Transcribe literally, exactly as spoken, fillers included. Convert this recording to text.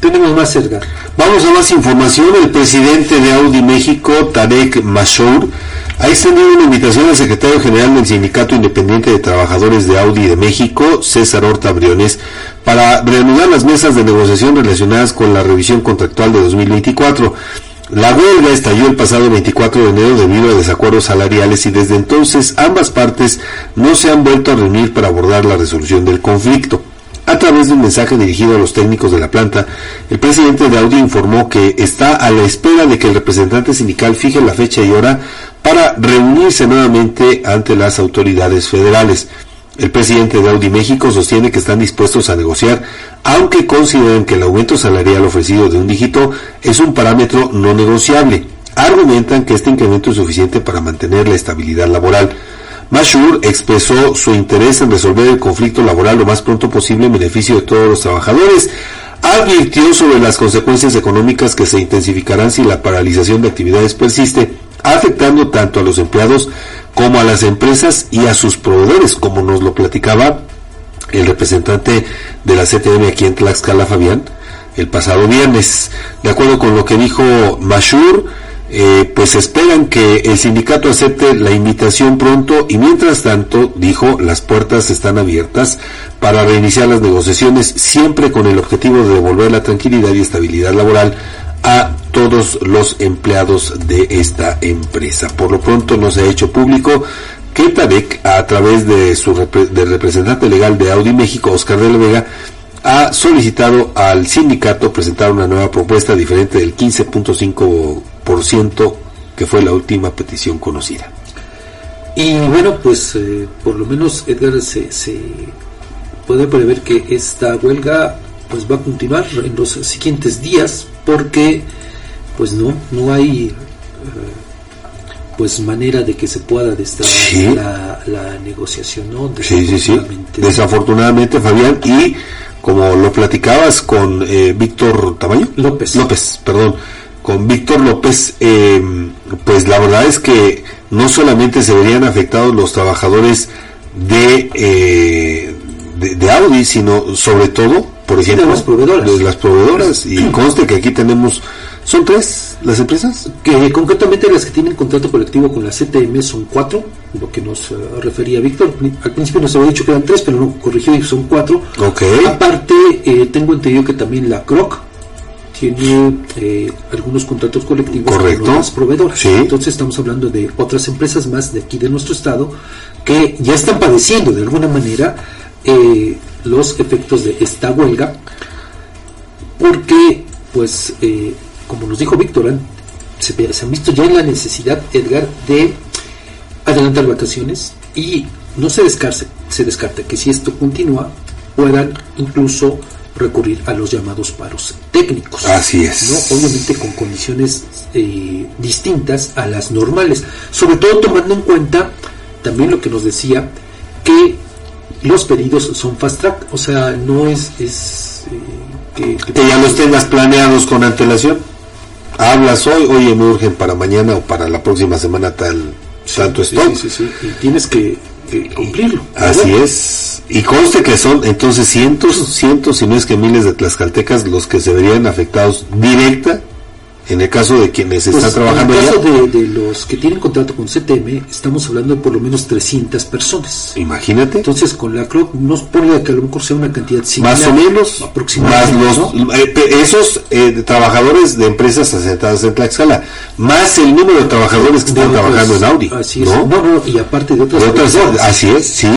tenemos más cerca. Vamos a más información. El presidente de Audi México, Tarek Mashhour, ha extendido una invitación al secretario general del Sindicato Independiente de Trabajadores de Audi de México, César Orta Briones, para reanudar las mesas de negociación relacionadas con la revisión contractual de dos mil veinticuatro. La huelga estalló el pasado veinticuatro de enero debido a desacuerdos salariales y desde entonces ambas partes no se han vuelto a reunir para abordar la resolución del conflicto. A través de un mensaje dirigido a los técnicos de la planta, el presidente de Audi informó que está a la espera de que el representante sindical fije la fecha y hora para reunirse nuevamente ante las autoridades federales. El presidente de Audi México sostiene que están dispuestos a negociar, aunque consideran que el aumento salarial ofrecido de un dígito es un parámetro no negociable. Argumentan que este incremento es suficiente para mantener la estabilidad laboral. Mashhour expresó su interés en resolver el conflicto laboral lo más pronto posible en beneficio de todos los trabajadores. Advirtió sobre las consecuencias económicas que se intensificarán si la paralización de actividades persiste, afectando tanto a los empleados como a las empresas y a sus proveedores, como nos lo platicaba el representante de la C T M aquí en Tlaxcala, Fabián, el pasado viernes. De acuerdo con lo que dijo Mashhour, eh, pues esperan que el sindicato acepte la invitación pronto y mientras tanto, dijo, las puertas están abiertas para reiniciar las negociaciones, siempre con el objetivo de devolver la tranquilidad y estabilidad laboral a todos los empleados de esta empresa. Por lo pronto no se ha hecho público que Tarek, a través de su repre- del representante legal de Audi México, Oscar de la Vega, ha solicitado al sindicato presentar una nueva propuesta diferente del quince punto cinco por ciento que fue la última petición conocida. Y bueno, pues eh, por lo menos, Edgar, se, se puede prever que esta huelga pues va a continuar en los siguientes días, porque pues no, no hay eh, pues manera de que se pueda destrabar sí. la, la negociación, ¿no? Desafortunadamente. Sí, sí, sí. Desafortunadamente, Fabián, y como lo platicabas con eh, Víctor Tamayo López. López, perdón, con Víctor López, eh, pues la verdad es que no solamente se verían afectados los trabajadores de eh, de, de Audi, sino sobre todo, por ejemplo, de las proveedoras. De las proveedoras, y conste que aquí tenemos, ¿son tres las empresas? Que concretamente las que tienen contrato colectivo con la C T M son cuatro, lo que nos uh, refería Víctor. Al principio nos había dicho que eran tres, pero no corrigió y son cuatro. Okay. Aparte, eh, tengo entendido que también la C R O C tiene eh, algunos contratos colectivos. Correcto. Con las proveedoras. Sí. Entonces estamos hablando de otras empresas más de aquí de nuestro estado que ya están padeciendo de alguna manera eh, los efectos de esta huelga, porque pues eh, como nos dijo Víctor, se, se han visto ya en la necesidad, Edgar, de adelantar vacaciones y no se descarta, se descarta que si esto continúa puedan incluso recurrir a los llamados paros técnicos. Así es. ¿No? Obviamente con condiciones eh, distintas a las normales, sobre todo tomando en cuenta también lo que nos decía, que los pedidos son fast track, o sea, no es, es eh, que, que ya los tengas planeados con antelación. Hablas hoy, oye, me urgen para mañana o para la próxima semana tal tanto sí, esto. Sí, sí, sí, y tienes que, que cumplirlo. Así bueno. es, y conste que son entonces cientos, cientos, si no es que miles de tlaxcaltecas los que se verían afectados directa, en el caso de quienes pues están trabajando allá. En el caso de, de los que tienen contrato con C T M, estamos hablando de por lo menos trescientas personas. Imagínate. Entonces con la C R O C nos pone que a lo mejor sea una cantidad similar. Más o menos. Aproximadamente. Más los, ¿no? eh, esos eh, trabajadores de empresas asentadas en Tlaxcala. Más el número de trabajadores que de están otras, trabajando en Audi. Así es. ¿No? No, no, y aparte de otras. De otras, así es, sí.